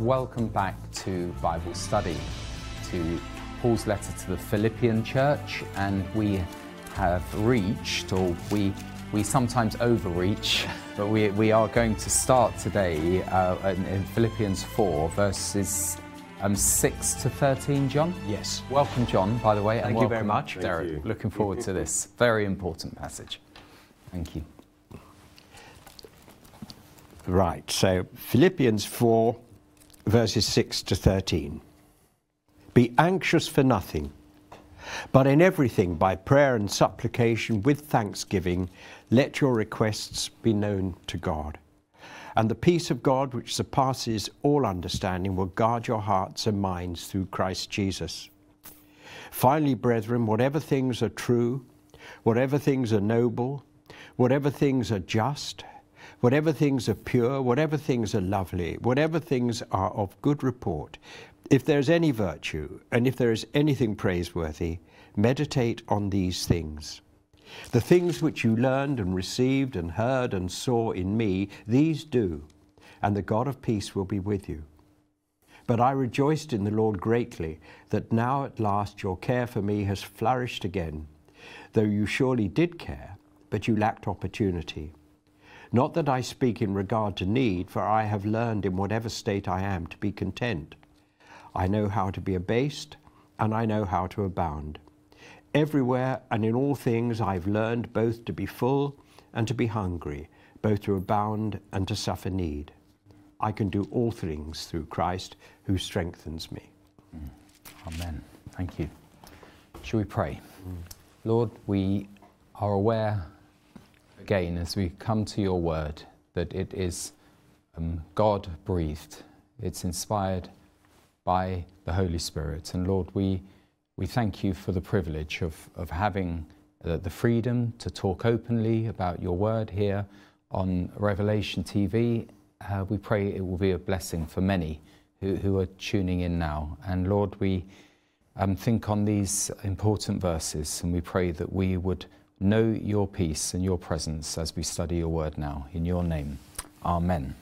Welcome back to Bible Study, to Paul's letter to the Philippian church, and we have reached, or we sometimes overreach, but we are going to start today in Philippians 4, verses 6 to 13, John? Yes. Welcome, John, by the way. Thank you very much, Derek. Looking forward to this very important passage. Thank you. Right, so Philippians 4, verses 6 to 13. Be anxious for nothing, but in everything by prayer and supplication with thanksgiving, let your requests be known to God. And the peace of God, which surpasses all understanding, will guard your hearts and minds through Christ Jesus. Finally, brethren, whatever things are true, whatever things are noble, whatever things are just, whatever things are pure, whatever things are lovely, whatever things are of good report, if there is any virtue, and if there is anything praiseworthy, meditate on these things. The things which you learned and received and heard and saw in me, these do, and the God of peace will be with you. But I rejoiced in the Lord greatly that now at last your care for me has flourished again, though you surely did care, but you lacked opportunity. Not that I speak in regard to need, for I have learned in whatever state I am to be content. I know how to be abased, and I know how to abound. Everywhere and in all things I've learned both to be full and to be hungry, both to abound and to suffer need. I can do all things through Christ who strengthens me. Amen. Thank you. Shall we pray? Lord, we are aware again, as we come to your word, that it is God-breathed. It's inspired by the Holy Spirit. And Lord, we thank you for the privilege of having the freedom to talk openly about your word here on Revelation TV. We pray it will be a blessing for many who are tuning in now. And Lord, we think on these important verses, and we pray that we would know your peace and your presence as we study your word now. In your name, amen.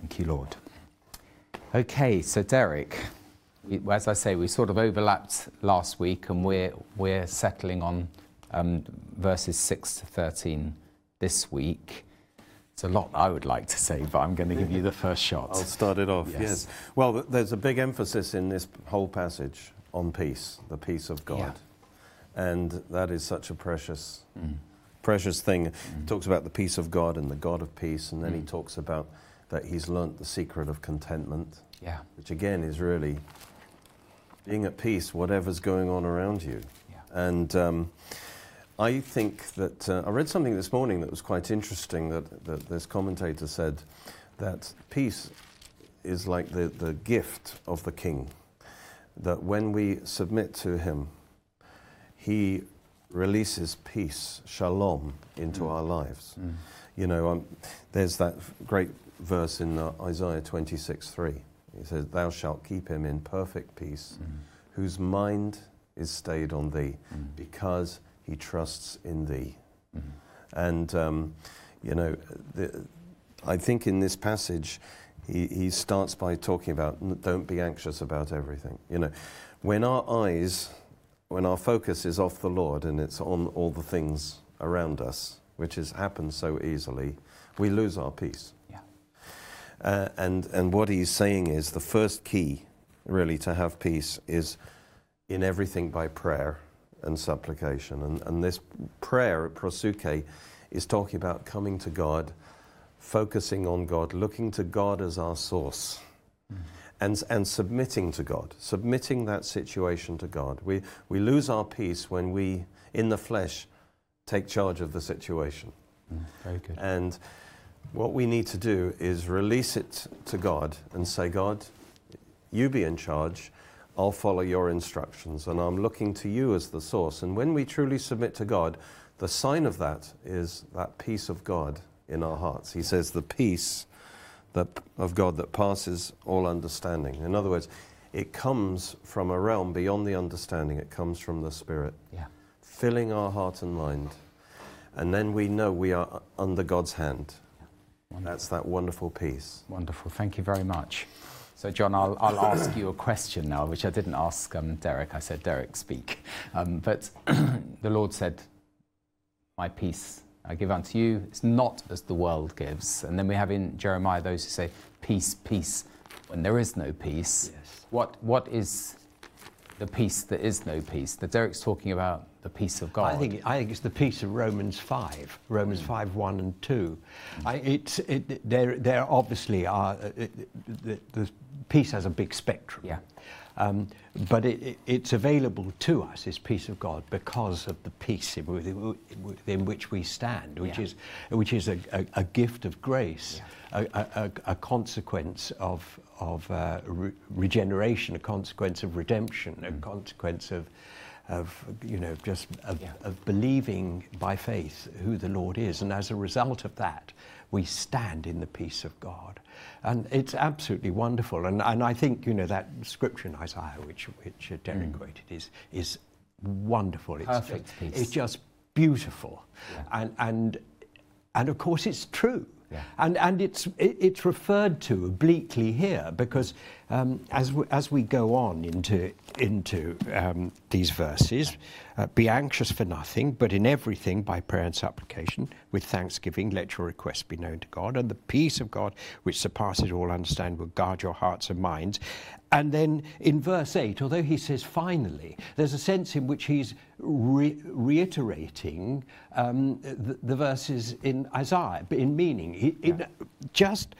Thank you, Lord. Okay, so Derek, as I say, we sort of overlapped last week, and we're settling on verses 6 to 13 this week. It's a lot I would like to say, but I'm going to give you the first shot. I'll start it off, yes. Well, there's a big emphasis in this whole passage on peace, the peace of God. Yeah. And that is such a precious, precious thing. He talks about the peace of God and the God of peace, and then he talks about that he's learnt the secret of contentment, which again is really being at peace, whatever's going on around you. Yeah. And I think that, I read something this morning that was quite interesting, that this commentator said that peace is like the gift of the king, that when we submit to him, he releases peace, shalom, into our lives. You know, there's that great verse in Isaiah 26:3. It says, thou shalt keep him in perfect peace, whose mind is stayed on thee, because he trusts in thee. And, you know, I think in this passage, he starts by talking about, don't be anxious about everything. You know, when our focus is off the Lord and it's on all the things around us, which has happened so easily, we lose our peace. Yeah. And what he's saying is the first key, really, to have peace is in everything by prayer and supplication. And this prayer, prosuke, is talking about coming to God, focusing on God, looking to God as our source. And submitting to God, submitting that situation to God. We lose our peace when we, in the flesh, take charge of the situation. Very good. And what we need to do is release it to God and say, God, you be in charge, I'll follow your instructions, and I'm looking to you as the source. And when we truly submit to God, the sign of that is that peace of God in our hearts. He says, the peace of God that passes all understanding. In other words, it comes from a realm beyond the understanding. It comes from the Spirit, filling our heart and mind. And then we know we are under God's hand. Wonderful. That's that wonderful peace. Wonderful. Thank you very much. So, John, I'll ask you a question now, which I didn't ask Derek. I said, Derek, speak. But the Lord said, my peace I give unto you. It's not as the world gives. And then we have in Jeremiah those who say, peace, peace, when there is no peace. Yes. What is the peace that is no peace? That Derek's talking about the peace of God. I think it's the peace of Romans 5, Romans 5, 1 and 2. There obviously are... the peace has a big spectrum. Yeah. But it's available to us, this peace of God, because of the peace within which we stand, which yeah. is a gift of grace, yeah. a consequence of regeneration, a consequence of redemption, mm. a consequence of believing by faith who the Lord is, and as a result of that, we stand in the peace of God. And it's absolutely wonderful. And I think, you know, that scripture in Isaiah, which Derek quoted, is wonderful. Perfect peace. It's just beautiful. Yeah. And of course it's true. Yeah. And it's referred to obliquely here, because as we go on into these verses, be anxious for nothing, but in everything by prayer and supplication with thanksgiving let your requests be known to God, and the peace of God which surpasses all understanding will guard your hearts and minds. And then in verse 8, although he says finally, there's a sense in which he's reiterating the verses in Isaiah, but in meaning, just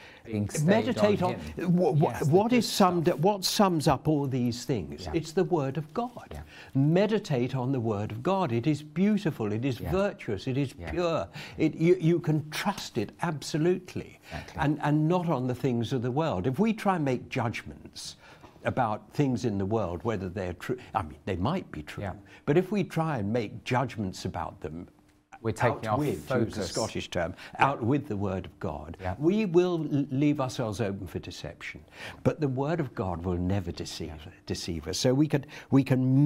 meditate on what sums up all these things. Yeah. It's the Word of God. Yeah. Meditate on the Word of God. It is beautiful. It is yeah. virtuous. It is yeah. pure. You can trust it absolutely, exactly. and not on the things of the world. If we try and make judgments about things in the world, whether they're true, I mean, they might be true, yeah. but if we try and make judgments about them, we're taking out with, to use a Scottish term, yeah. out with the Word of God, yeah. we will leave ourselves open for deception. But the Word of God will never deceive us. So we can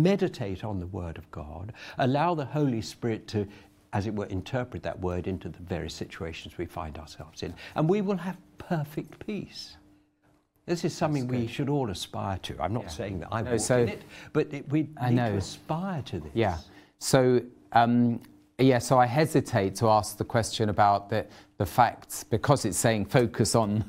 meditate on the Word of God, allow the Holy Spirit to, as it were, interpret that Word into the various situations we find ourselves in, and we will have perfect peace. This is something we should all aspire to. I'm not yeah. saying that I've in it, but we need to aspire to this. Yeah. So, so I hesitate to ask the question about the facts, because it's saying focus on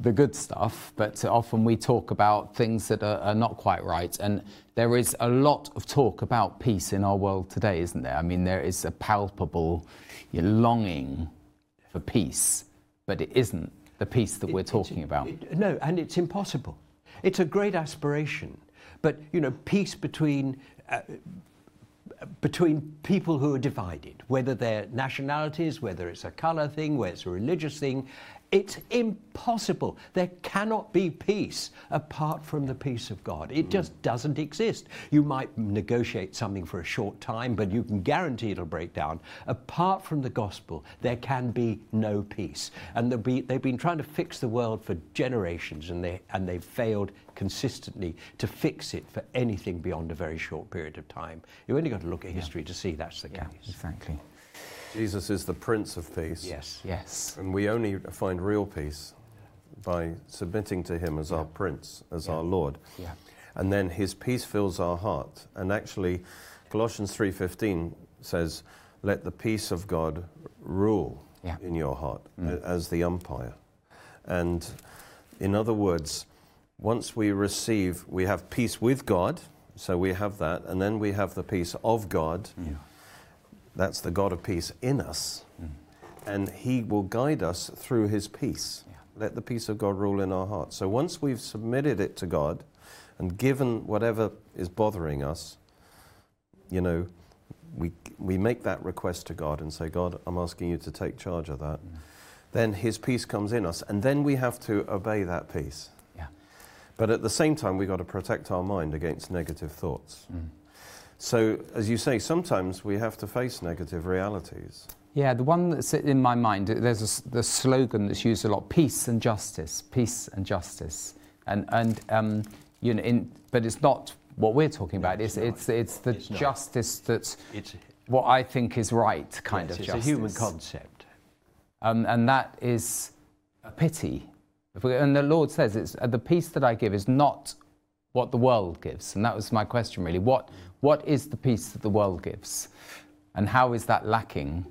the good stuff, but often we talk about things that are not quite right. And there is a lot of talk about peace in our world today, isn't there? I mean, there is a palpable longing for peace, but it isn't the peace that we're talking about. No, and it's impossible. It's a great aspiration, but you know, peace between people who are divided, whether they're nationalities, whether it's a colour thing, whether it's a religious thing, it's impossible. There cannot be peace apart from the peace of God. It just doesn't exist. You might negotiate something for a short time, but you can guarantee it'll break down. Apart from the gospel, there can be no peace. And they've been trying to fix the world for generations, and they've failed consistently to fix it for anything beyond a very short period of time. You've only got to look at history to see that's the case. Exactly. Jesus is the Prince of Peace. Yes, yes. And we only find real peace by submitting to him as our Prince, as our Lord. Yeah. And then his peace fills our heart. And actually, Colossians 3:15 says, let the peace of God rule in your heart as the umpire. And in other words, once we receive, we have peace with God, so we have that, and then we have the peace of God. Yeah. That's the God of peace in us, and he will guide us through his peace. Yeah. Let the peace of God rule in our hearts. So once we've submitted it to God and given whatever is bothering us, you know, we make that request to God and say, God, I'm asking you to take charge of that. Yeah. Then his peace comes in us, and then we have to obey that peace. Yeah. But at the same time, we've got to protect our mind against negative thoughts. Mm. So, as you say, sometimes we have to face negative realities. Yeah, the one that's in my mind, there's the slogan that's used a lot, peace and justice, peace and justice. But it's not what we're talking about. It's what I think is right kind of justice. It's a human concept. And that is pity. And the Lord says, it's, the peace that I give is not what the world gives. And that was my question, really. What is the peace that the world gives? And how is that lacking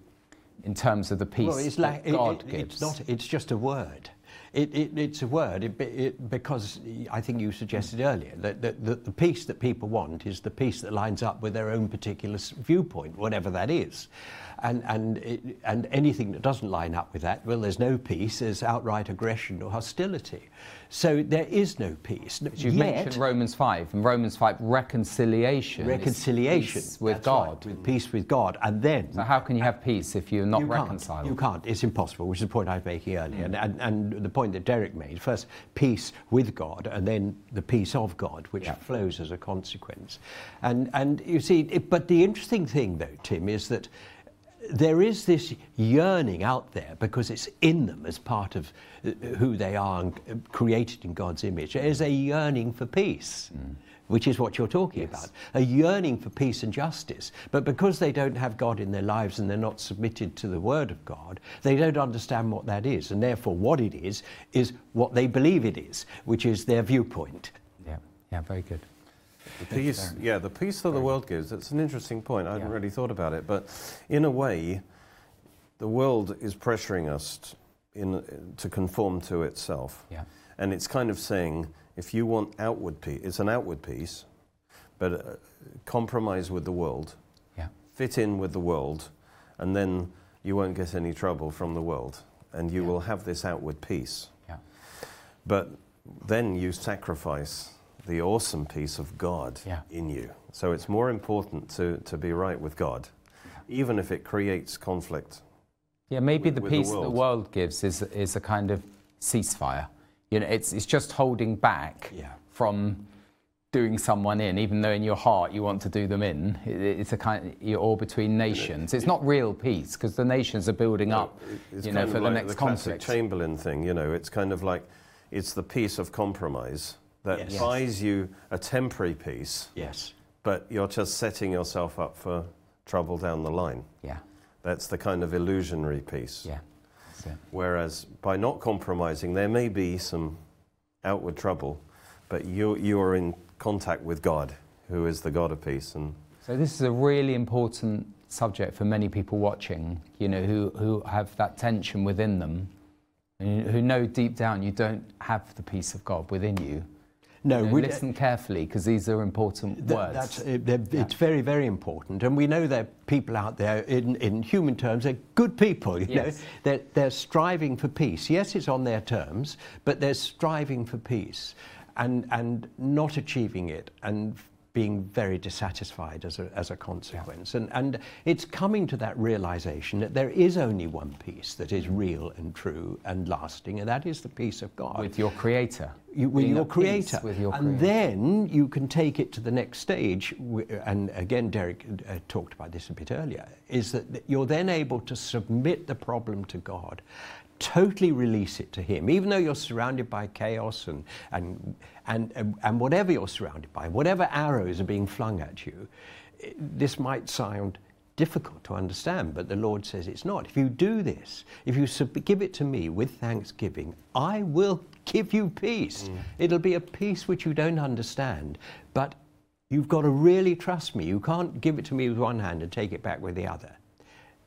in terms of the peace that God gives? It's not, it's just a word. It's a word because I think you suggested earlier that the peace that people want is the peace that lines up with their own particular viewpoint, whatever that is, and anything that doesn't line up with that, well, there's no peace. There's outright aggression or hostility. So there is no peace. You've mentioned Romans 5, and Romans 5 reconciliation peace with God, right, with peace with God, and then. So how can you have peace if you're not reconciled? You can't. It's impossible. Which is the point I was making earlier, and the point that Derek made, first peace with God and then the peace of God, which flows as a consequence. And you see, but the interesting thing though, Tim, is that there is this yearning out there because it's in them as part of who they are and created in God's image. There is a yearning for peace. Mm. Which is what you're talking about, a yearning for peace and justice. But because they don't have God in their lives and they're not submitted to the Word of God, they don't understand what that is. And therefore what it is what they believe it is, which is their viewpoint. Yeah, yeah, very good. The peace that the world gives, it's an interesting point. I hadn't really thought about it, but in a way, the world is pressuring us to conform to itself. Yeah. And it's kind of saying, if you want outward peace, it's an outward peace, but compromise with the world, fit in with the world, and then you won't get any trouble from the world, and you will have this outward peace. Yeah. But then you sacrifice the awesome peace of God in you. So it's more important to be right with God, even if it creates conflict. Yeah, maybe the peace that the world gives is a kind of ceasefire. You know, it's just holding back from doing someone in, even though in your heart you want to do them in. It's a kind of, you're all between nations. It's not real peace because the nations are building up, you know, for the next conflict. It's the Chamberlain thing, you know. It's kind of like it's the peace of compromise that buys you a temporary peace. Yes. But you're just setting yourself up for trouble down the line. Yeah. That's the kind of illusionary peace. Yeah. Whereas by not compromising, there may be some outward trouble, but you are in contact with God, who is the God of peace. And so this is a really important subject for many people watching, you know, who have that tension within them, and who know deep down you don't have the peace of God within you. No, we listen carefully because these are important words. It's very, very important, and we know there are people out there in human terms. They're good people, you know. They're striving for peace. Yes, it's on their terms, but they're striving for peace, and not achieving it, and being very dissatisfied as a consequence. Yeah. And it's coming to that realization that there is only one peace that is real and true and lasting, and that is the peace of God. With your Creator. With your Creator. Then you can take it to the next stage, and again Derek talked about this a bit earlier, is that you're then able to submit the problem to God, totally release it to Him, even though you're surrounded by chaos and whatever you're surrounded by, whatever arrows are being flung at you. This might sound difficult to understand, but the Lord says it's not. If you do this, if you give it to me with thanksgiving, I will give you peace. Mm. It'll be a peace which you don't understand, but you've got to really trust me. You can't give it to me with one hand and take it back with the other.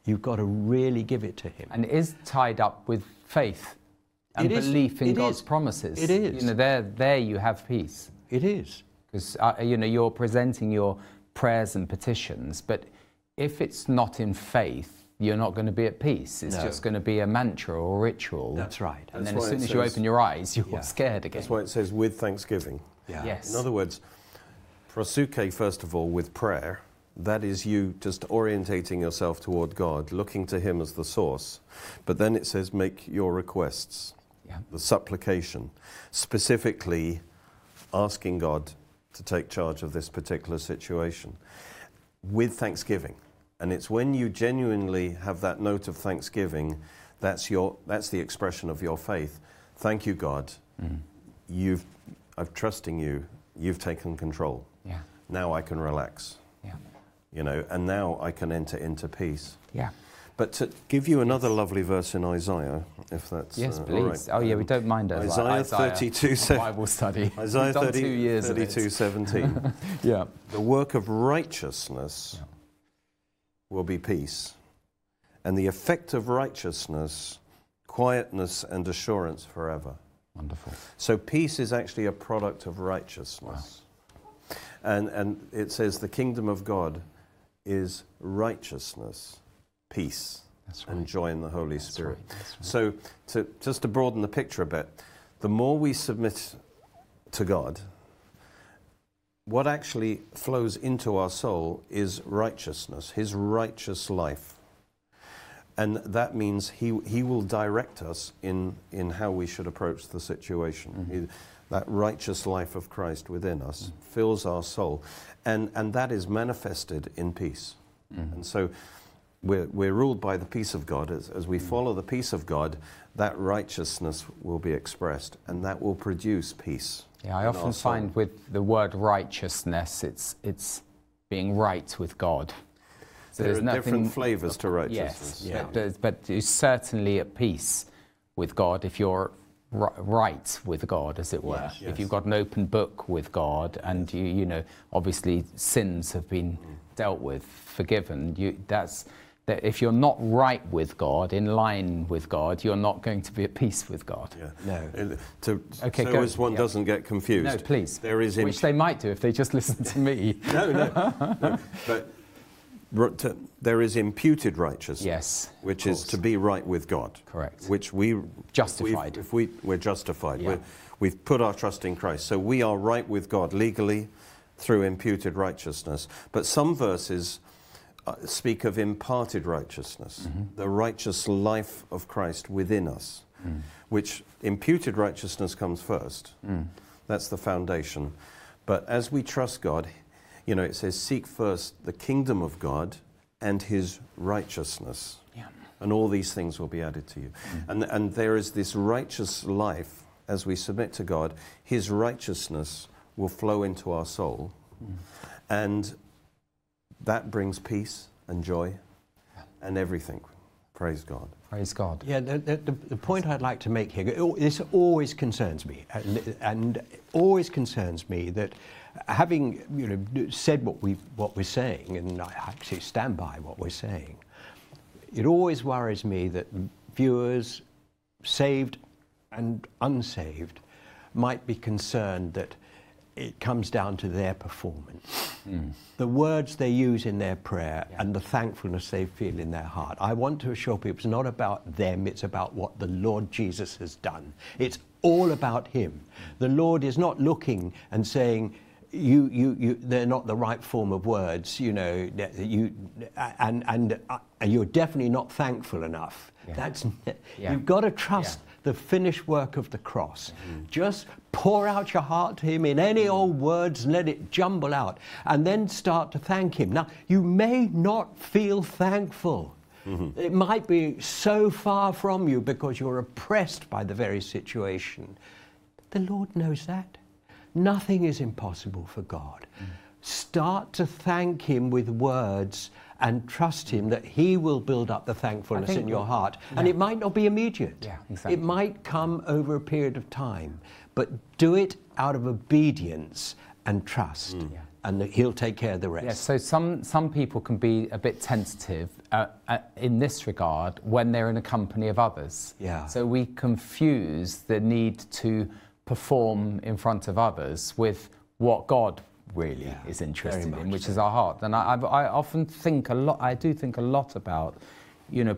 You've got to really give it to Him. And it is tied up with faith and belief in God's promises. It is. You know, there you have peace. It is. Because, you know, you're presenting your prayers and petitions, but if it's not in faith, you're not going to be at peace. It's just going to be a mantra or a ritual. That's right. And then as soon as you open your eyes, you're scared again. That's why it says with thanksgiving. Yeah. Yes. In other words, prosuke, first of all, with prayer. That is you just orientating yourself toward God, looking to Him as the source. But then it says, make your requests, the supplication, specifically asking God to take charge of this particular situation with thanksgiving. And it's when you genuinely have that note of thanksgiving, that's the expression of your faith. Thank you, God. Mm. I'm trusting you. You've taken control. Yeah. Now I can relax. You know, and now I can enter into peace. Yeah. But to give you another lovely verse in Isaiah, if that's please. All right. Oh yeah, we don't mind Isaiah 32:7. Bible study. Isaiah 32:17. Yeah. The work of righteousness will be peace, and the effect of righteousness, quietness and assurance forever. Wonderful. So peace is actually a product of righteousness. Wow. And it says the kingdom of God is righteousness, peace, and joy in the Holy Spirit. So just to broaden the picture a bit, the more we submit to God, what actually flows into our soul is righteousness, his righteous life. And that means he will direct us in how we should approach the situation. Mm-hmm. That righteous life of Christ within us fills our soul, and that is manifested in peace. Mm-hmm. And so we're ruled by the peace of God. As we follow the peace of God, that righteousness will be expressed, and that will produce peace. Yeah, I often find with the word righteousness, it's being right with God. So there are different flavours to righteousness. Yes, but you're certainly at peace with God if you're right with God, as it were. Yes, yes. If you've got an open book with God, and you know, obviously sins have been dealt with, forgiven. If you're not right with God, in line with God, you're not going to be at peace with God. Yeah. No. One doesn't get confused. No, please. Which they might do if they just listen to me. No. There is imputed righteousness, which is to be right with God. Correct. Which we... Justified. We're justified. Yeah. We've put our trust in Christ. So we are right with God legally through imputed righteousness. But some verses speak of imparted righteousness, the righteous life of Christ within us, which imputed righteousness comes first. Mm. That's the foundation. But as we trust God... You know, it says, seek first the kingdom of God and his righteousness, and all these things will be added to you. Mm-hmm. And there is this righteous life, as we submit to God, his righteousness will flow into our soul, and that brings peace and joy and everything. Praise God. Praise God. Yeah, the point I'd like to make here, this always concerns me, and always concerns me that... Having said what we're saying, and I actually stand by what we're saying, it always worries me that viewers, saved and unsaved, might be concerned that it comes down to their performance, the words they use in their prayer, and the thankfulness they feel in their heart. I want to assure people it's not about them, it's about what the Lord Jesus has done. It's all about him. The Lord is not looking and saying, they're not the right form of words, you're definitely not thankful enough. Yeah. You've got to trust the finished work of the cross. Just pour out your heart to him in any old words, and let it jumble out, and then start to thank him. Now, you may not feel thankful. Mm-hmm. It might be so far from you because you're oppressed by the very situation. The Lord knows that. Nothing is impossible for God. Start to thank him with words and trust him that he will build up the thankfulness in your heart. And it might not be immediate. Yeah, exactly. It might come over a period of time. But do it out of obedience and trust. Mm. Yeah. And he'll take care of the rest. Yes, so some people can be a bit tentative in this regard when they're in a company of others. Yeah. So we confuse the need to perform in front of others with what God really is interested in, which is our heart. And I often think a lot. I do think a lot about,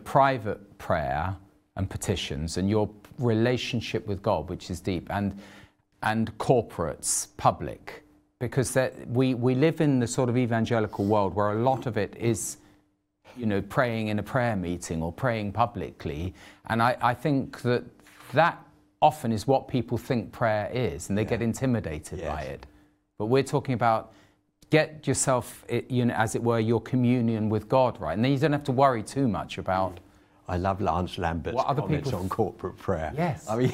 private prayer and petitions and your relationship with God, which is deep, and corporates, public. Because we live in the sort of evangelical world where a lot of it is, praying in a prayer meeting or praying publicly. And I think that often is what people think prayer is, and they get intimidated by it. But we're talking about get yourself, as it were, your communion with God, right? And then you don't have to worry too much about... I love Lance Lambert's comments on corporate prayer. Yes. I mean,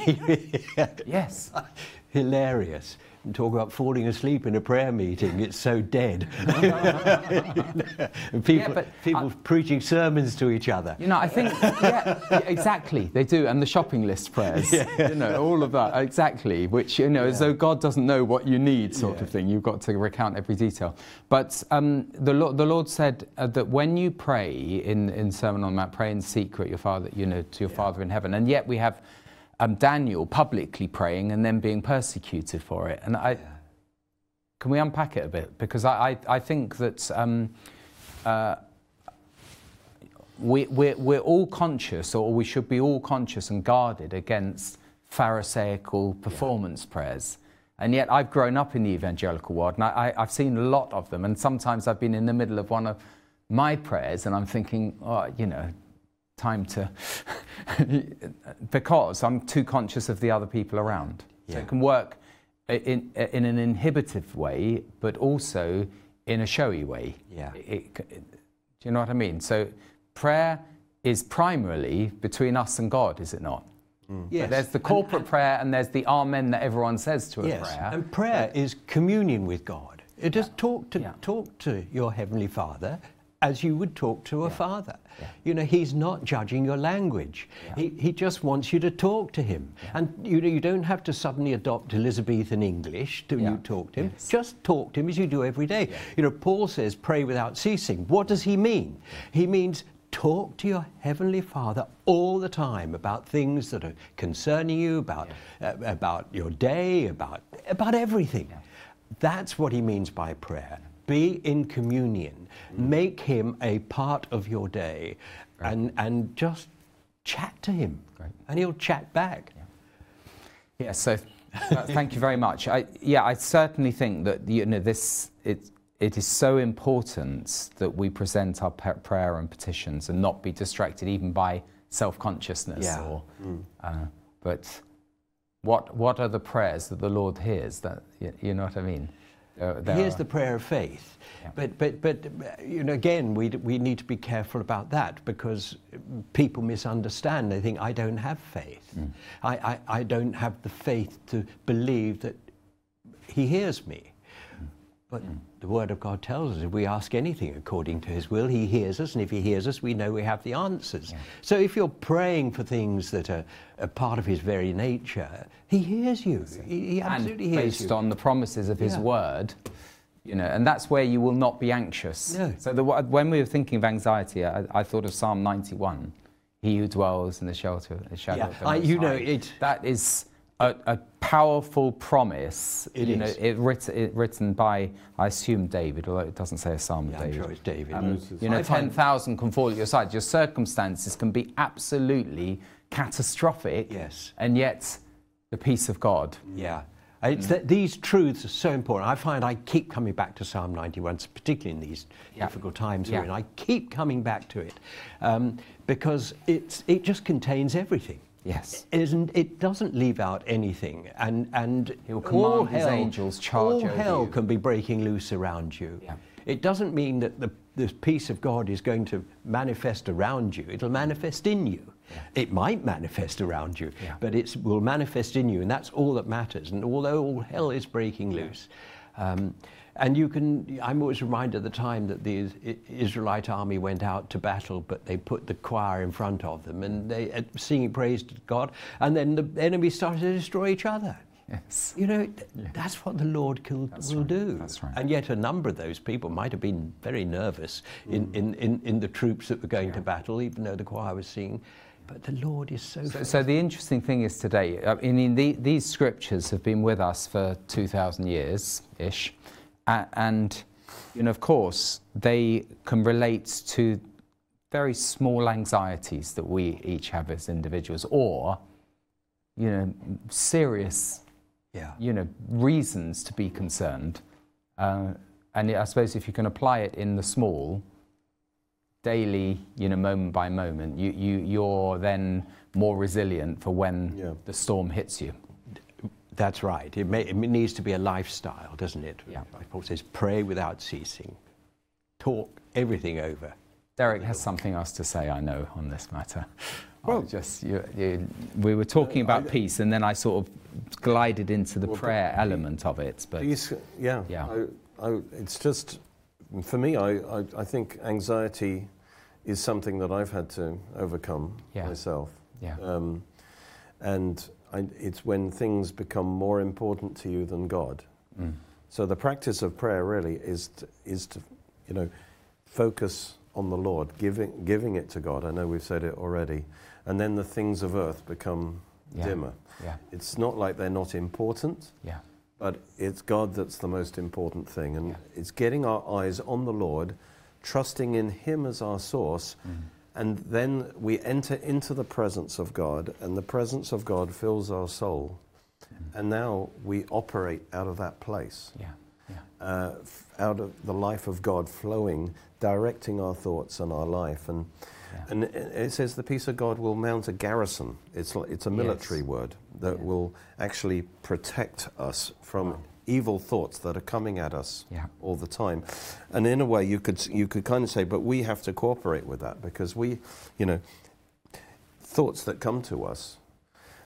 hilarious. and talk about falling asleep in a prayer meeting. It's so dead. You know? People preaching sermons to each other. You know, I think, yeah, exactly, they do. And the shopping list prayers, you know, all of that, exactly, which, you know, as though God doesn't know what you need sort of thing. You've got to recount every detail. But the Lord said that when you pray in Sermon on the Mount, pray in secret, your Father, you know, to your Father in heaven. And yet we have Daniel publicly praying and then being persecuted for it. And can we unpack it a bit? Because I think that we're all conscious, or we should be all conscious and guarded against pharisaical performance prayers. And yet I've grown up in the evangelical world, and I've seen a lot of them. And sometimes I've been in the middle of one of my prayers and I'm thinking, oh, you know, time to, because I'm too conscious of the other people around. Yeah. So it can work in an inhibitive way, but also in a showy way. Yeah. Do you know what I mean? So prayer is primarily between us and God, is it not? Mm. Yes. But there's the corporate prayer and there's the amen that everyone says to a prayer. And prayer is communion with God. It is talk to your Heavenly Father as you would talk to a father. Yeah. You know, he's not judging your language. Yeah. He just wants you to talk to him. Yeah. And you know, you don't have to suddenly adopt Elizabethan English to you talk to him. Yes. Just talk to him as you do every day. Yeah. You know, Paul says, pray without ceasing. What does he mean? He means talk to your Heavenly Father all the time about things that are concerning you, about your day, about everything. Yeah. That's what he means by prayer. Be in communion, make him a part of your day, and just chat to him, and he'll chat back. Yeah, so thank you very much. I certainly think that, you know, it is so important that we present our prayer and petitions and not be distracted even by self-consciousness. Yeah. But what are the prayers that the Lord hears? That you know what I mean? Here's the prayer of faith, but you know, again, we need to be careful about that, because people misunderstand. They think, I don't have faith. Mm. I don't have the faith to believe that he hears me. Mm. But the Word of God tells us if we ask anything according to his will, he hears us, and if he hears us, we know we have the answers. Yeah. So if you're praying for things that are a part of his very nature, he hears you. He absolutely hears you. And based on the promises of his Word, you know, and that's where you will not be anxious. No. So when we were thinking of anxiety, I thought of Psalm 91, he who dwells in the shelter of the shadow of the Most High. You know, that is a powerful promise. It is written by, I assume, David, although it doesn't say a psalm of David. I'm sure it's David. You know, 10,000 can fall at your side. Your circumstances can be absolutely catastrophic. Yes. And yet, the peace of God. Yeah. It's that these truths are so important. I find I keep coming back to Psalm 91, particularly in these difficult times here, and I keep coming back to it because it just contains everything. Yes. It doesn't leave out anything, and he'll command his angels charge over you. All hell can be breaking loose around you. Yeah. It doesn't mean that this peace of God is going to manifest around you. It'll manifest in you. Yeah. It might manifest around you, but it will manifest in you, and that's all that matters. And although all hell is breaking loose, and you can, I'm always reminded at the time that the Israelite army went out to battle, but they put the choir in front of them and they singing praise to God, and then the enemy started to destroy each other. Yes. You know, that's what the Lord will do. That's right. And yet a number of those people might have been very nervous in the troops that were going to battle, even though the choir was singing. But the Lord is so the interesting thing is today, I mean, these scriptures have been with us for 2,000 years-ish. And, you know, of course, they can relate to very small anxieties that we each have as individuals, or, you know, serious, you know, reasons to be concerned. And I suppose if you can apply it in the small, daily, you know, moment by moment, you're then more resilient for when the storm hits you. That's right. It needs to be a lifestyle, doesn't it? Yeah. Paul says, pray without ceasing. Talk everything over. Derek has something else to say, I know, on this matter. Well, just we were talking about peace, and then I sort of glided into the prayer element of it. But peace, it's just for me. I think anxiety is something that I've had to overcome myself. Yeah. And it's when things become more important to you than God. Mm. So the practice of prayer really is to focus on the Lord, giving it to God. I know we've said it already. And then the things of earth become dimmer. Yeah. It's not like they're not important, but it's God that's the most important thing. And it's getting our eyes on the Lord, trusting in Him as our source, and then we enter into the presence of God, and the presence of God fills our soul. And now we operate out of that place. Yeah. Out of the life of God flowing, directing our thoughts and our life. And it says the peace of God will mount a garrison. It's a military word that will actually protect us from evil thoughts that are coming at us all the time. And in a way you could kind of say, but we have to cooperate with that, because we, thoughts that come to us,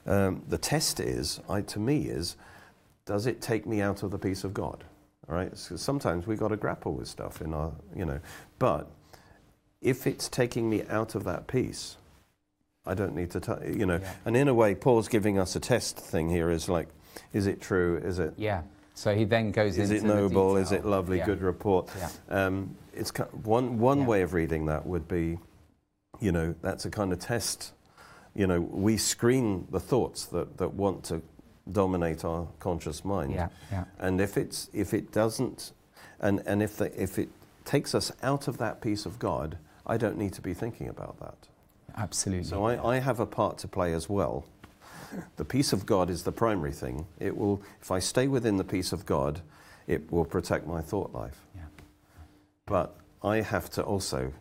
the test is, does it take me out of the peace of God? All right. So sometimes we've got to grapple with stuff in our, But if it's taking me out of that peace, I don't need to, And in a way, Paul's giving us a test thing here. Is like, is it true? Is it? Yeah. So he then goes into the detail. Is it noble? Is it lovely? Good report. Yeah. It's one way of reading that would be, that's a kind of test. We screen the thoughts that want to dominate our conscious mind, and if it takes us out of that peace of God, I don't need to be thinking about that. Absolutely. So I have a part to play as well. The peace of God is the primary thing. It will, if I stay within the peace of God, it will protect my thought life. Yeah. But I have to also,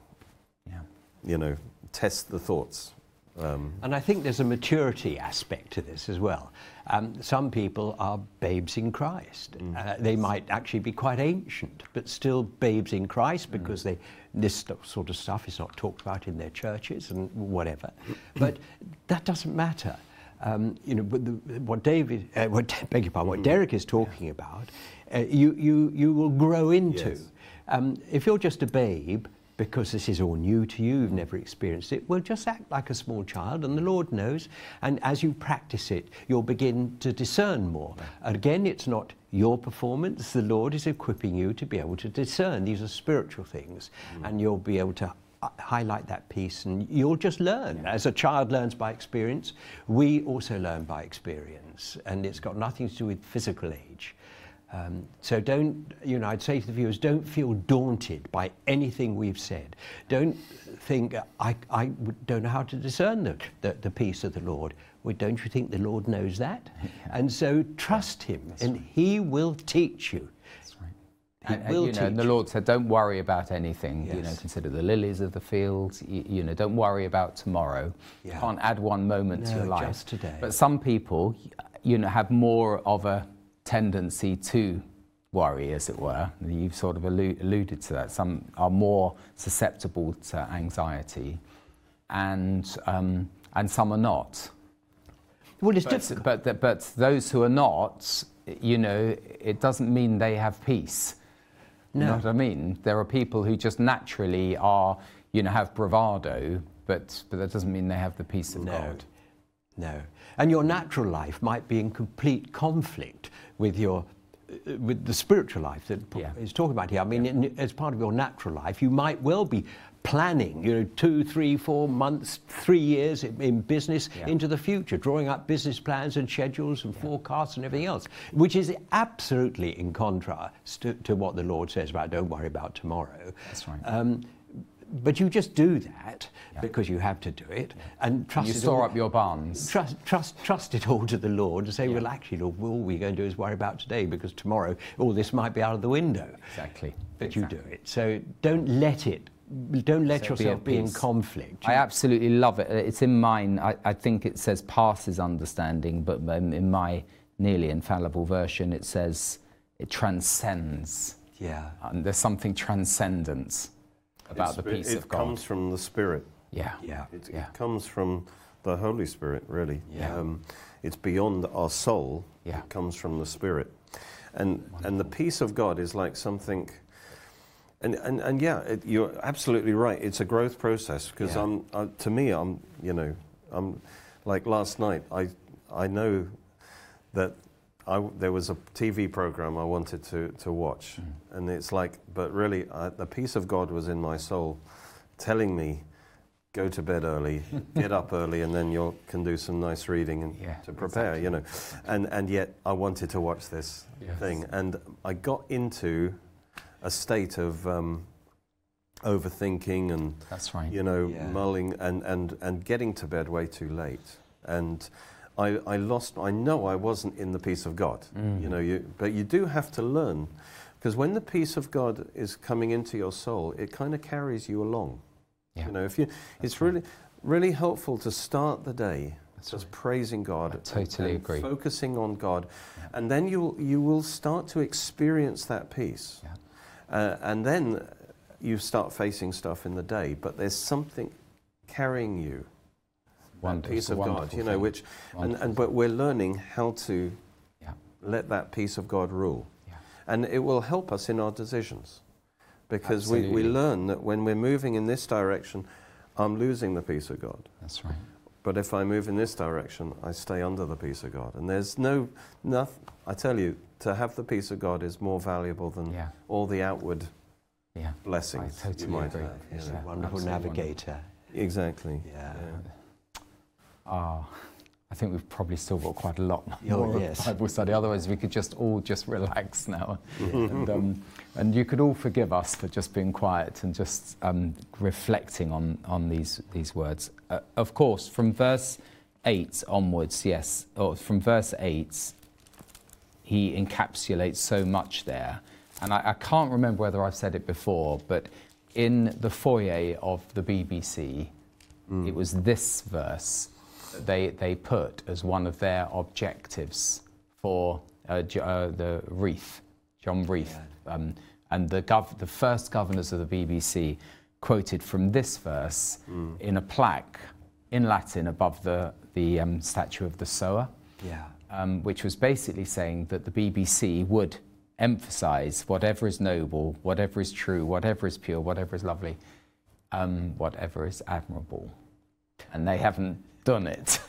test the thoughts. And I think there's a maturity aspect to this as well. Some people are babes in Christ. They might actually be quite ancient, but still babes in Christ, because this sort of stuff is not talked about in their churches and whatever. But that doesn't matter. What Derek is talking about, you will grow into. Yes. If you're just a babe, because this is all new to you, you've never experienced it, well, just act like a small child, and the Lord knows. And as you practice it, you'll begin to discern more. And again, it's not your performance. The Lord is equipping you to be able to discern. These are spiritual things, and you'll be able to highlight that piece, and you'll just learn. As a child learns by experience, we also learn by experience, and it's got nothing to do with physical age. So don't, I'd say to the viewers, don't feel daunted by anything we've said. Don't think, I don't know how to discern the peace of the Lord. Well, don't you think the Lord knows that? And so trust Him, and He will teach you. That's right. And the Lord said, don't worry about anything. Yes. Consider the lilies of the field. Don't worry about tomorrow. Yeah. Can't add one moment to your life. Just today. But some people, have more of a tendency to worry, as it were. You've sort of alluded to that. Some are more susceptible to anxiety, and some are not. Well, it's difficult. But those who are not, it doesn't mean they have peace. No. You know what I mean? There are people who just naturally are, have bravado, but that doesn't mean they have the peace of God. No. And your natural life might be in complete conflict with with the spiritual life that Paul is talking about here. I mean, as part of your natural life, you might well be planning, 2, 3, 4 months, 3 years in business into the future, drawing up business plans and schedules and forecasts and everything else, which is absolutely in contrast to what the Lord says about don't worry about tomorrow. That's right. But you just do that because you have to do it, and trust. And you store up your barns. Trust it all to the Lord, and say, "Well, actually, Lord, all we're going to do is worry about today, because tomorrow all this might be out of the window." Exactly. But you do it. So don't let yourself be in conflict. I absolutely love it. It's in mine. I think it says passes understanding, but in my nearly infallible version, it says it transcends. Yeah. There's something transcendent about the peace of God. It comes from the Spirit. Yeah. Yeah. It comes from the Holy Spirit, really. Yeah. It's beyond our soul. Yeah. It comes from the Spirit. And wonderful. And the peace of God is like something... And yeah, you're absolutely right. It's a growth process because I'm like last night. I know that there was a TV program I wanted to watch, and it's like, but really, the peace of God was in my soul, telling me, go to bed early, get up early, and then you can do some nice reading and to prepare. Exactly. And yet I wanted to watch this thing, and I got into a state of overthinking and mulling and getting to bed way too late. And I wasn't in the peace of God, but you do have to learn, because when the peace of God is coming into your soul, it kind of carries you along. Yeah. It's really, really helpful to start the day praising God. I totally agree. Focusing on God. Yeah. And then you will start to experience that peace. Yeah. And then you start facing stuff in the day, but there's something carrying you, that peace of God, thing. Which, but we're learning how to let that peace of God rule, and it will help us in our decisions, because we learn that when we're moving in this direction, I'm losing the peace of God. That's right. But if I move in this direction, I stay under the peace of God, and there's nothing. I tell you, to have the peace of God is more valuable than all the outward blessings you might have. He's a wonderful navigator. Exactly. Yeah. I think we've probably still got quite a lot more of Bible study. Otherwise, we could all just relax now. Yeah. And you could all forgive us for just being quiet and just reflecting on these words. Of course, from verse 8 onwards, from verse 8... he encapsulates so much there. And I can't remember whether I've said it before, but in the foyer of the BBC, it was this verse that they put as one of their objectives for the Reith, John Reith. Yeah. And the first governors of the BBC quoted from this verse in a plaque in Latin above the statue of the sower. Yeah. Which was basically saying that the BBC would emphasise whatever is noble, whatever is true, whatever is pure, whatever is lovely, whatever is admirable. And they haven't done it.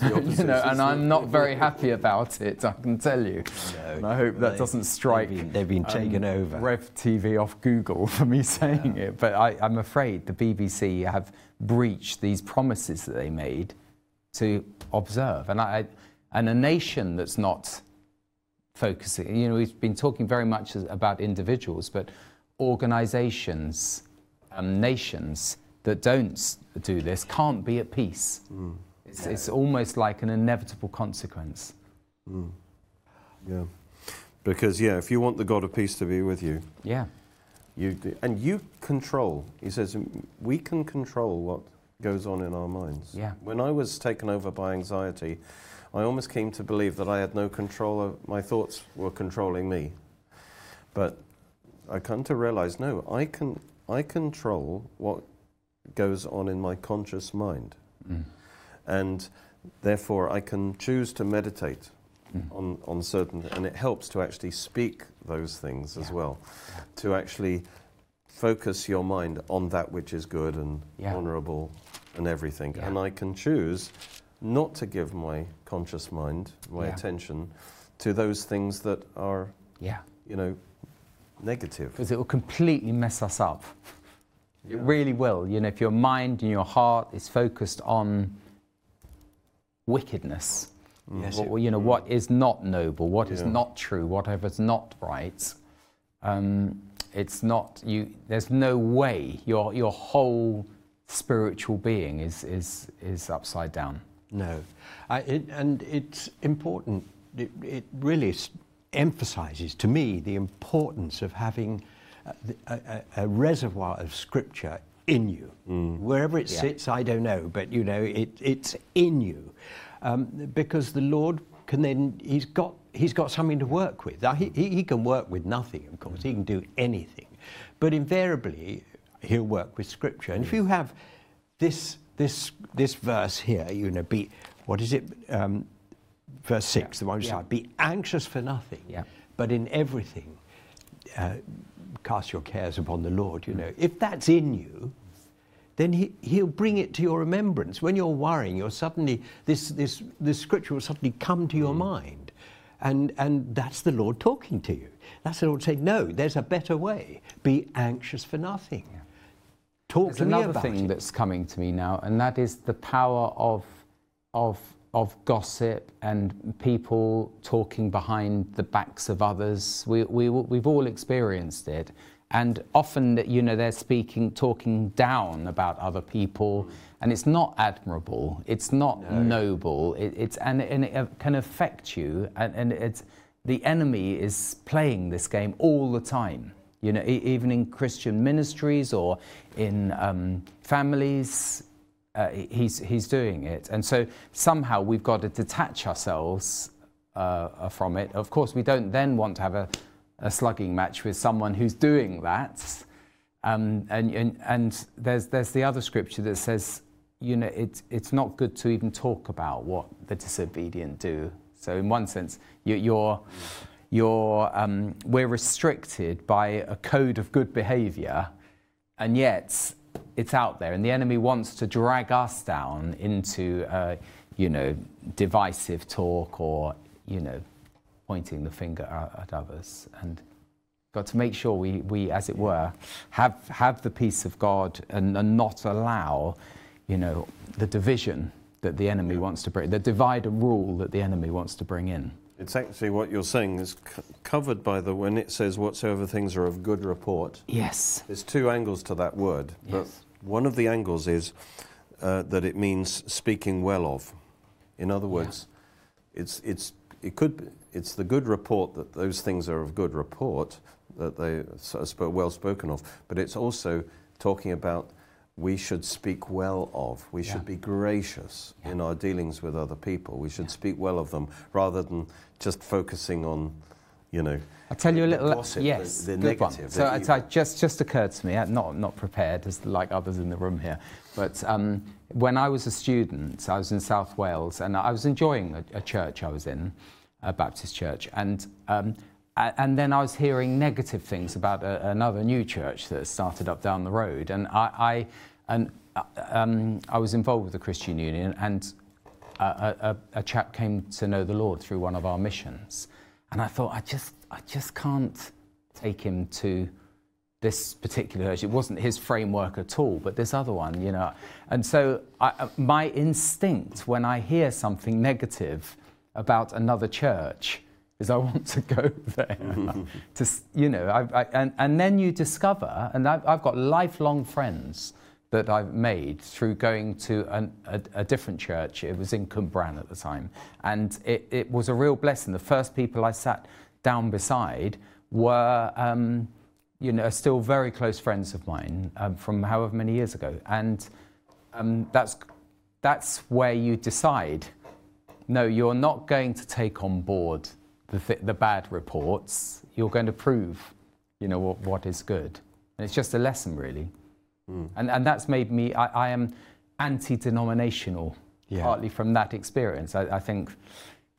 And I'm not very happy about it, I can tell you. No, and I hope that doesn't strike... They've been taken over. Rev TV off Google for me saying it. But I'm afraid the BBC have breached these promises that they made to observe. And a nation that's not focusing... we've been talking very much about individuals, but organisations, nations that don't do this can't be at peace. Mm. It's almost like an inevitable consequence. Mm. Yeah. Because, if you want the God of peace to be with you... Yeah. You control. He says, we can control what goes on in our minds. Yeah. When I was taken over by anxiety... I almost came to believe that I had no control my thoughts were controlling me. But I come to realise, no, I control what goes on in my conscious mind. Mm. And therefore I can choose to meditate on certain, and it helps to actually speak those things as well, to actually focus your mind on that which is good and honourable and everything. Yeah. And I can choose not to give my conscious mind, my attention, to those things that are, negative. Because it will completely mess us up. Yeah. It really will. If your mind and your heart is focused on wickedness, what is not noble, what is not true, whatever's not right, it's not you. There's no way your whole spiritual being is upside down. No, and it's important. It really emphasises to me the importance of having a reservoir of scripture in you. Mm. Wherever it sits, I don't know, but it's in you, because the Lord can then he's got something to work with. Now, he can work with nothing, of course. He can do anything, but invariably he'll work with scripture. And if you have this verse here, you know, be, what is it? Verse 6, yeah, the one which says, "Be anxious for nothing, but in everything cast your cares upon the Lord." You know, if that's in you, then he'll bring it to your remembrance. When you're worrying, you're suddenly this scripture will suddenly come to your mind, and that's the Lord talking to you. That's the Lord saying, "No, there's a better way. Be anxious for nothing." Yeah. Talk to me about it. There's another thing that's coming to me now, and that is the power of gossip and people talking behind the backs of others. We've all experienced it. And often, you know, they're talking down about other people, and it's not admirable, it's not noble, it can affect you, and it's, the enemy is playing this game all the time, you know, even in Christian ministries or in families, he's doing it. And so somehow we've got to detach ourselves from it. Of course, we don't then want to have a slugging match with someone who's doing that, and there's the other scripture that says, you know, it's not good to even talk about what the disobedient do. So in one sense, we're restricted by a code of good behaviour, and yet it's out there, and the enemy wants to drag us down into you know, divisive talk, or, you know, pointing the finger at others. And got to make sure we as it were, have the peace of God, and not allow, you know, the division that the enemy wants to bring, the divide and rule that the enemy wants to bring in. It's actually what you're saying is covered by the, when it says whatsoever things are of good report. Yes. There's two angles to that word. Yes. But one of the angles is that it means speaking well of. In other words, it's the good report that those things are of good report, that they are well spoken of, but it's also talking about we should speak well of, we should be gracious in our dealings with other people, we should speak well of them, rather than just focusing on, you know, I'll tell you a little gossip, yes, the good negative. One. So it just occurred to me, I'm not prepared as like others in the room here, but when I was a student, I was in South Wales, and I was enjoying a church I was in, a Baptist church, and then I was hearing negative things about another new church that started up down the road, and I was involved with the Christian Union, and a chap came to know the Lord through one of our missions, and I thought, I just can't take him to this particular church. It wasn't his framework at all, but this other one, you know. And so my instinct when I hear something negative about another church is I want to go there. To, you know, and then you discover, and I've got lifelong friends that I've made through going to a different church. It was in Cumbran at the time, and it was a real blessing. The first people I sat down beside were, you know, still very close friends of mine from however many years ago, and that's where you decide. No, you're not going to take on board the bad reports. You're going to prove, you know, what is good. And it's just a lesson, really. Mm. And that's made me, I am anti-denominational, partly from that experience. I think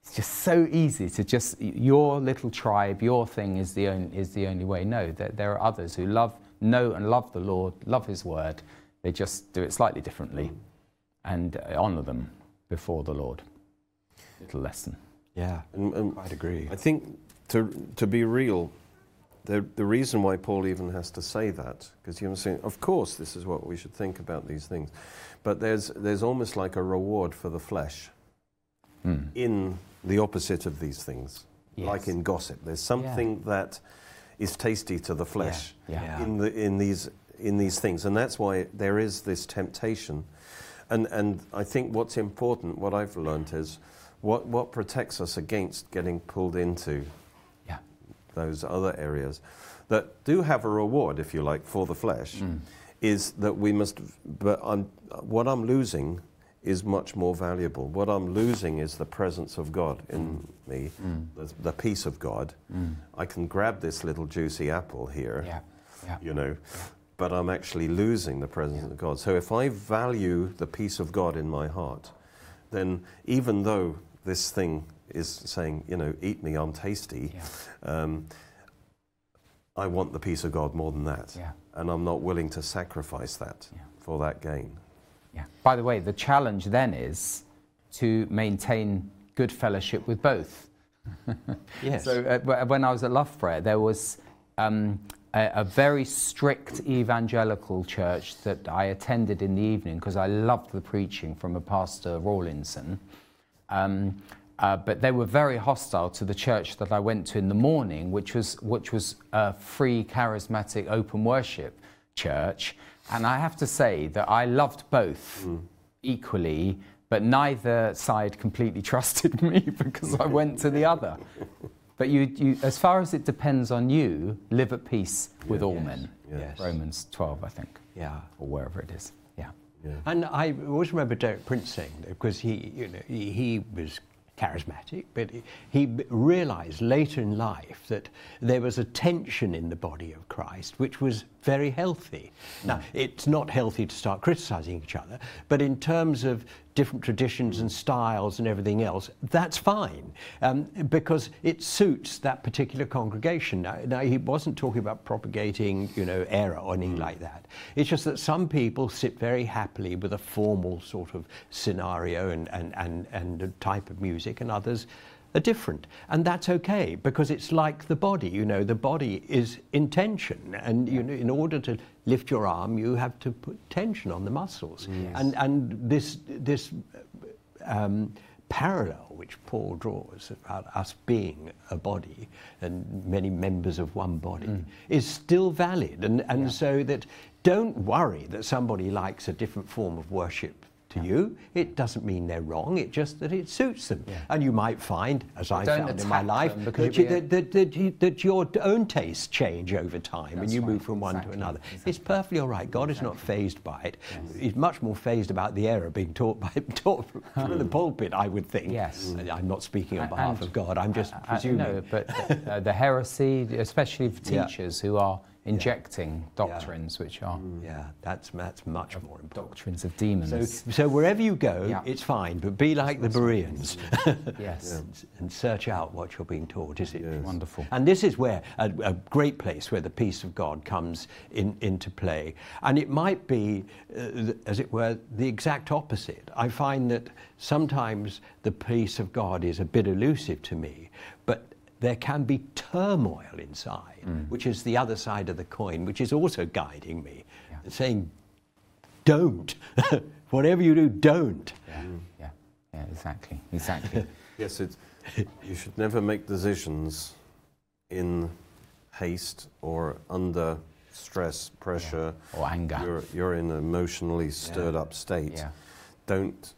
it's just so easy to just, your little tribe, your thing is the only way. No, there are others who know and love the Lord, love his word. They just do it slightly differently, and honour them before the Lord. Little lesson. Yeah, I'd agree. I think to be real, the reason why Paul even has to say that, because you're saying, of course, this is what we should think about these things, but there's almost like a reward for the flesh in the opposite of these things, like in gossip. There's something that is tasty to the flesh in these things, and that's why there is this temptation. And I think what's important, what I've learned is, what protects us against getting pulled into those other areas that do have a reward, if you like, for the flesh, is that we must, what I'm losing is much more valuable. What I'm losing is the presence of God in me, the peace of God. I can grab this little juicy apple here, you know, but I'm actually losing the presence of God. So if I value the peace of God in my heart, then even though this thing is saying, you know, eat me, I'm tasty, I want the peace of God more than that. Yeah. And I'm not willing to sacrifice that for that gain. Yeah. By the way, the challenge then is to maintain good fellowship with both. Yes. So when I was at Loughborough, there was a very strict evangelical church that I attended in the evening because I loved the preaching from a pastor, Rawlinson. But they were very hostile to the church that I went to in the morning, which was a free, charismatic, open worship church. And I have to say that I loved both equally, but neither side completely trusted me because I went to the other. But you, as far as it depends on you, live at peace with all men. Yes. Romans 12, I think. Yeah. Or wherever it is. Yeah. Yeah. And I always remember Derek Prince saying that, because he was charismatic, but he realized later in life that there was a tension in the body of Christ which was very healthy. Now, it's not healthy to start criticizing each other, but in terms of different traditions and styles and everything else, that's fine, because it suits that particular congregation. Now, he wasn't talking about propagating, error or anything like that. It's just that some people sit very happily with a formal sort of scenario and a type of music, and others are different. And that's okay, because it's like the body, the body is in tension, and in order to lift your arm, you have to put tension on the muscles. Yes. And this parallel which Paul draws about us being a body and many members of one body is still valid. And so that, don't worry that somebody likes a different form of worship to you. It doesn't mean they're wrong, it's just that it suits them. Yeah. And you might find, as I found in my life, that your own tastes change over time. That's and you move from one to another. Exactly. It's perfectly all right. God is not phased by it. Yes. He's much more phased about the error being taught from the pulpit, I would think. Yes. I'm not speaking on behalf of God, I'm just presuming. No, but the heresy, especially for teachers who are injecting doctrines which are that's much more important. Doctrines of demons. So wherever you go, it's fine, but be like the Bereans. Yes. And search out what you're being taught. Is it wonderful? And this is where a great place where the peace of God comes into play. And it might be, as it were, the exact opposite. I find that sometimes the peace of God is a bit elusive to me, but there can be turmoil inside, which is the other side of the coin, which is also guiding me, saying, don't. Whatever you do, don't. Yeah, exactly. Yes, you should never make decisions in haste or under stress, pressure. Or anger. You're in an emotionally stirred up state. Yeah. Don't.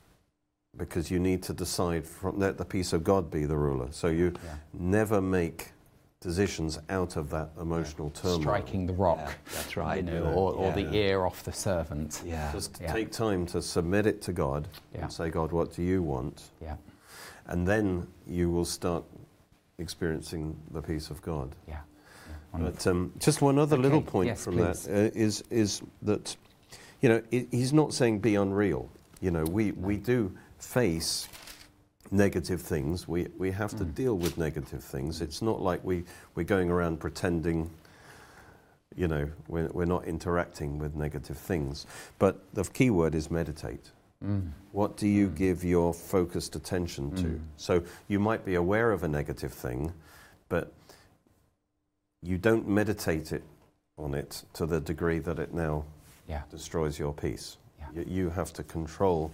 Because you need to decide let the peace of God be the ruler. So you never make decisions out of that emotional turmoil. Striking the rock, that's right. Or the ear off the servant. Yeah. Just take time to submit it to God and say, God, what do you want? Yeah. And then you will start experiencing the peace of God. Yeah. But just one other little point from that is that, he's not saying be unreal. We do face negative things. We have to deal with negative things. It's not like we're going around pretending, we're not interacting with negative things. But the key word is meditate. What do you give your focused attention to? So you might be aware of a negative thing, but you don't meditate on it to the degree that it now destroys your peace. You have to control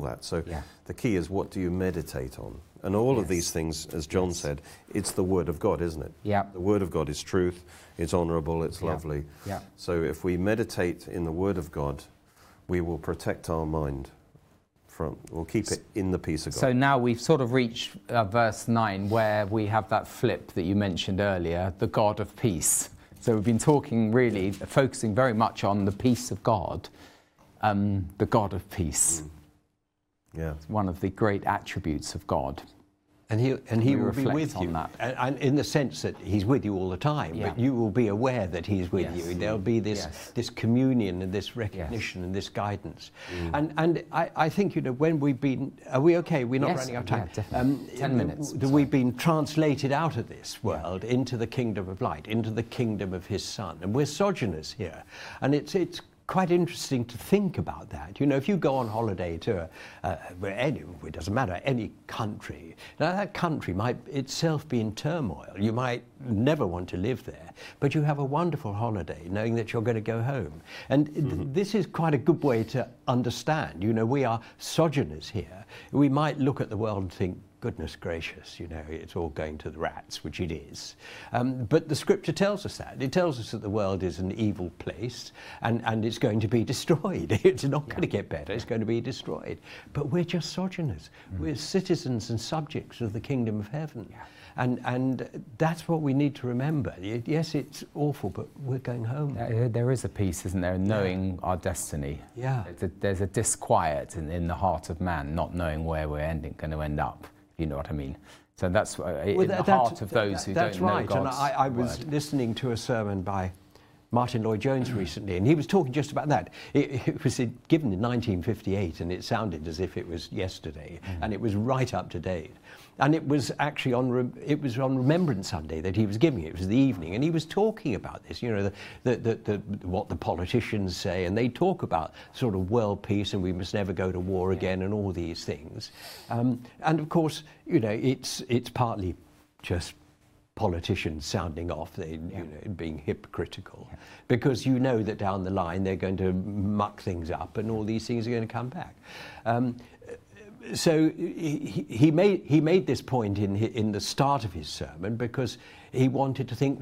that. So the key is, what do you meditate on? And all of these things, as John said, it's the Word of God, isn't it? Yeah. The Word of God is truth, it's honourable, it's lovely. Yeah. So if we meditate in the Word of God, we will protect our mind. We'll keep it in the peace of God. So now we've sort of reached verse 9, where we have that flip that you mentioned earlier, the God of peace. So we've been talking, really, focusing very much on the peace of God, the God of peace. Yeah. It's one of the great attributes of God. And he will be with you. And in the sense that he's with you all the time, yeah. But you will be aware that he's with yes. you. There'll be this yes. this communion and this recognition yes. and this guidance. Mm. And I think, you know, when we've been... Are we okay? We're not yes. running out of time. Yeah, 10 minutes. We've been translated out of this world into the kingdom of light, into the kingdom of his son. And we're sojourners here. And it's quite interesting to think about that. You know, if you go on holiday to it doesn't matter, any country, now that country might itself be in turmoil. You might never want to live there, but you have a wonderful holiday knowing that you're going to go home. And this is quite a good way to understand. You know, we are sojourners here. We might look at the world and think, goodness gracious, you know, it's all going to the rats, which it is. But the scripture tells us that. It tells us that the world is an evil place and it's going to be destroyed. It's not going to get better, it's going to be destroyed. But we're just sojourners. We're citizens and subjects of the kingdom of heaven. Yeah. And that's what we need to remember. Yes, it's awful, but we're going home. There is a peace, isn't there, in knowing our destiny. Yeah. There's a disquiet in the heart of man, not knowing where we're going to end up. You know what I mean? So that's in the heart of those who don't know God's word. That's right. And I was listening to a sermon by Martin Lloyd-Jones recently, and he was talking just about that. It was given in 1958, and it sounded as if it was yesterday, and it was right up to date. And it was actually on Remembrance Sunday that he was giving it. It was the evening, and he was talking about this. You know, what the politicians say, and they talk about sort of world peace and we must never go to war again and all these things. And of course, you know, it's partly just politicians sounding off, you know, being hypocritical, because you know that down the line they're going to muck things up, and all these things are going to come back. So he made this point in the start of his sermon, because he wanted to think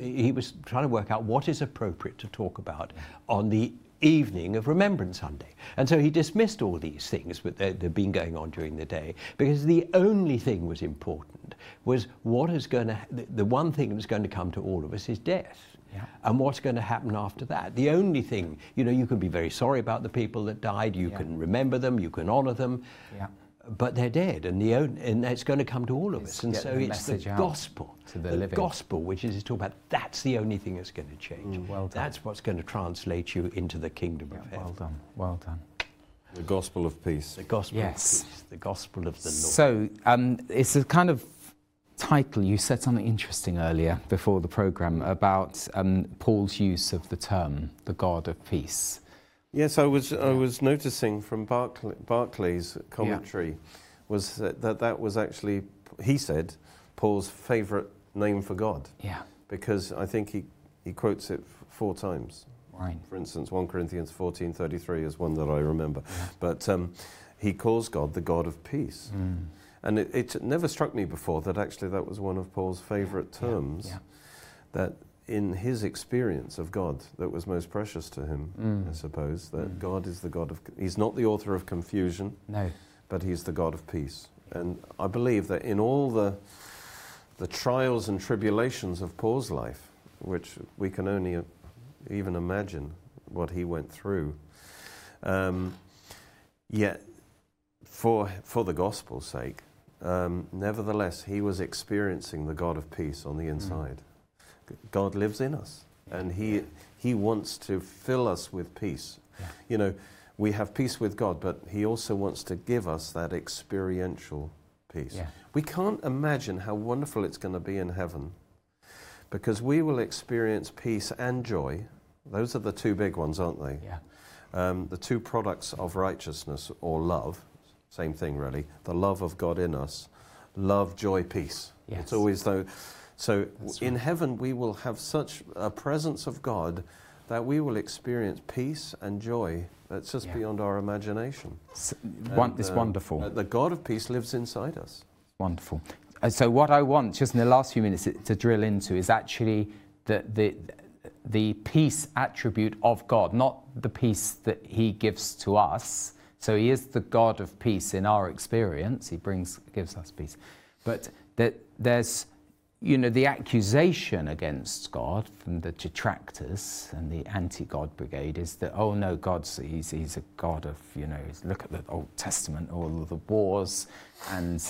he was trying to work out what is appropriate to talk about on the evening of Remembrance Sunday. And so he dismissed all these things that they've been going on during the day, because the only thing was important was the one thing that's going to come to all of us is death. Yeah. And what's going to happen after that? The only thing, you know, you can be very sorry about the people that died, you can remember them, you can honour them, but they're dead, and it's going to come to all of us. And so it's the gospel, which is talking about that's the only thing that's going to change. Well done. That's what's going to translate you into the kingdom of heaven. Well done. The gospel of peace. The gospel of peace. The gospel of the Lord. So it's a kind of title. You said something interesting earlier before the programme about Paul's use of the term, the God of peace. Yes, I was noticing from Barclay's commentary was that was actually, he said, Paul's favourite name for God. Yeah. Because I think he quotes it 4 times. Right. For instance, 1 Corinthians 14:33 is one that I remember. But he calls God the God of peace. Mm. And it never struck me before that actually that was one of Paul's favourite terms, that in his experience of God that was most precious to him, I suppose, that God is the God of... He's not the author of confusion, but he's the God of peace. And I believe that in all the trials and tribulations of Paul's life, which we can only even imagine what he went through, yet for the gospel's sake, nevertheless, he was experiencing the God of peace on the inside. God lives in us, and he wants to fill us with peace. Yeah. You know, we have peace with God, but he also wants to give us that experiential peace. Yeah. We can't imagine how wonderful it's going to be in heaven, because we will experience peace and joy. Those are the two big ones, aren't they? Yeah. The two products of righteousness or love. Same thing, really. The love of God in us. Love, joy, peace. Yes. It's always though. So in heaven we will have such a presence of God that we will experience peace and joy that's just beyond our imagination. It's wonderful. The God of peace lives inside us. Wonderful. So what I want, just in the last few minutes, to drill into is actually the peace attribute of God, not the peace that he gives to us. So he is the God of peace in our experience. He gives us peace. But there's, you know, the accusation against God from the detractors and the anti-God brigade is that, oh no, he's a God of, you know, look at the Old Testament, all of the wars and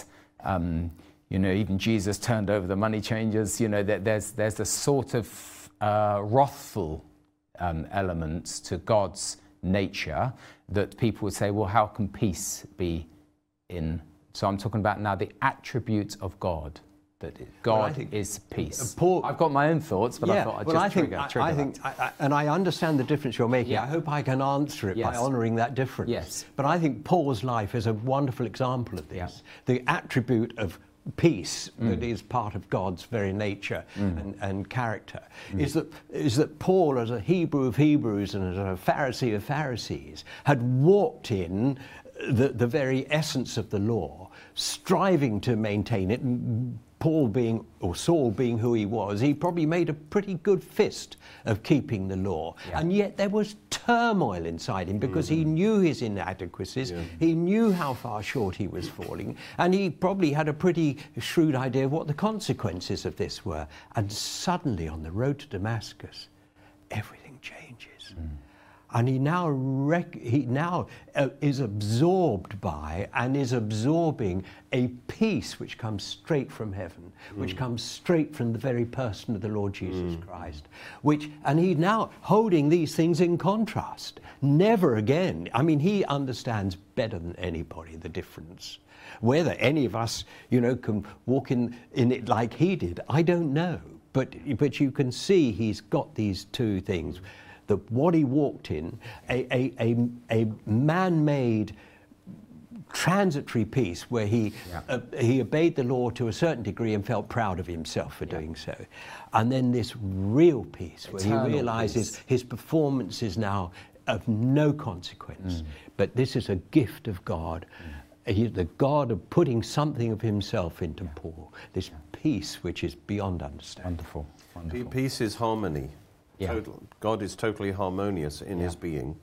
You know, even Jesus turned over the money changers. You know, there's a sort of wrathful elements to God's nature that people would say, well, how can peace be in? So I'm talking about now the attributes of God. That God is peace. Paul, I've got my own thoughts, but I thought I'd just trigger that. And I understand the difference you're making. Yeah. I hope I can answer it by honouring that difference. Yes. But I think Paul's life is a wonderful example of this. Yeah. The attribute of peace that is part of God's very nature and character is that Paul, as a Hebrew of Hebrews and as a Pharisee of Pharisees, had walked in the very essence of the law, striving to maintain it, and Saul being who he was, he probably made a pretty good fist of keeping the law. Yeah. And yet there was turmoil inside him because he knew his inadequacies, he knew how far short he was falling, and he probably had a pretty shrewd idea of what the consequences of this were. And suddenly on the road to Damascus, everything changes. And he now is absorbed by and is absorbing a peace which comes straight from heaven, which comes straight from the very person of the Lord Jesus Christ. And he now holding these things in contrast. Never again. I mean, he understands better than anybody the difference. Whether any of us, you know, can walk in it like he did, I don't know. But you can see he's got these two things. That what he walked in, a man-made transitory peace where he obeyed the law to a certain degree and felt proud of himself for doing so. And then this real peace where he realises his performance is now of no consequence, but this is a gift of God. He's the God of putting something of himself into Paul, this peace which is beyond understanding. Wonderful, wonderful. Peace is harmony. Yeah. Total. God is totally harmonious in his being,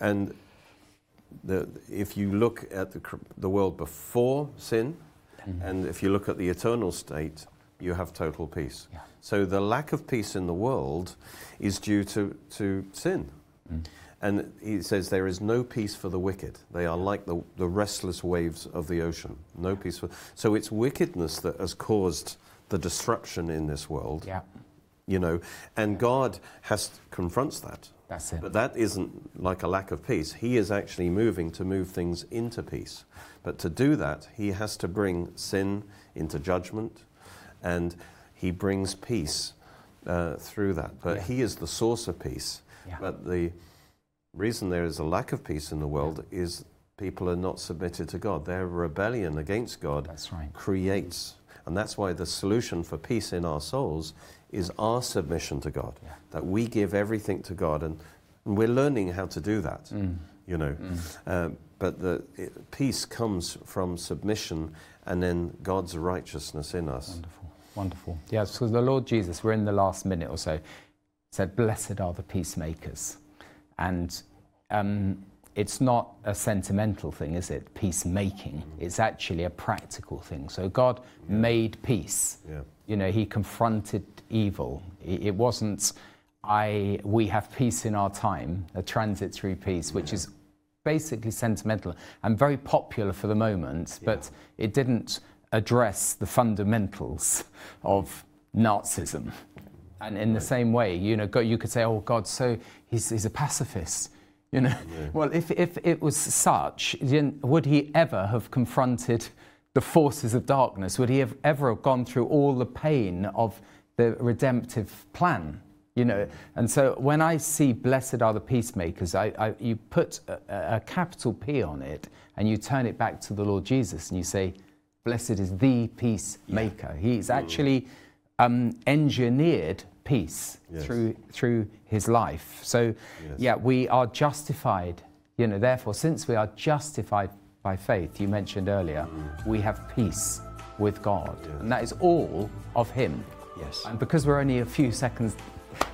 and if you look at the world before sin, and if you look at the eternal state, you have total peace. So the lack of peace in the world is due to sin, and he says there is no peace for the wicked. They are like the restless waves of the ocean. No peace for. So it's wickedness that has caused the disruption in this world. Yeah. You know, and God confronts that. That's it. But that isn't like a lack of peace. He is actually moving things into peace. But to do that, he has to bring sin into judgment, and he brings peace through that. But he is the source of peace. Yeah. But the reason there is a lack of peace in the world is people are not submitted to God. Their rebellion against God creates. And that's why the solution for peace in our souls is our submission to God, that we give everything to God, and we're learning how to do that, you know. But peace comes from submission and then God's righteousness in us. Wonderful, wonderful. Yeah, so the Lord Jesus, we're in the last minute or so, said, blessed are the peacemakers. And it's not a sentimental thing, is it? Peacemaking. It's actually a practical thing. So God made peace. Yeah. You know, he confronted evil. It wasn't, we have peace in our time, a transitory peace, which is basically sentimental and very popular for the moment, but it didn't address the fundamentals of Nazism. And in the same way, you know, you could say, oh, God, so he's a pacifist. You know, well, if it was such, then would he ever have confronted the forces of darkness? Would he have ever gone through all the pain of the redemptive plan? You know, and so when I see blessed are the peacemakers, you put a capital P on it and you turn it back to the Lord Jesus and you say, blessed is the peacemaker. Yeah. He's actually engineered peace through his life. So, we are justified, you know, therefore, since we are justified by faith, you mentioned earlier, we have peace with God, and that is all of him. Yes. And because we're only a few seconds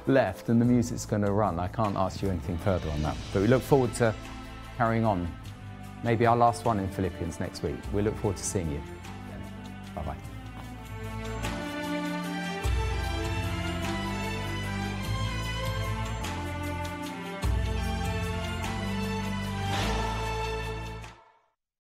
left and the music's going to run, I can't ask you anything further on that. But we look forward to carrying on. Maybe our last one in Philippians next week. We look forward to seeing you. Bye-bye.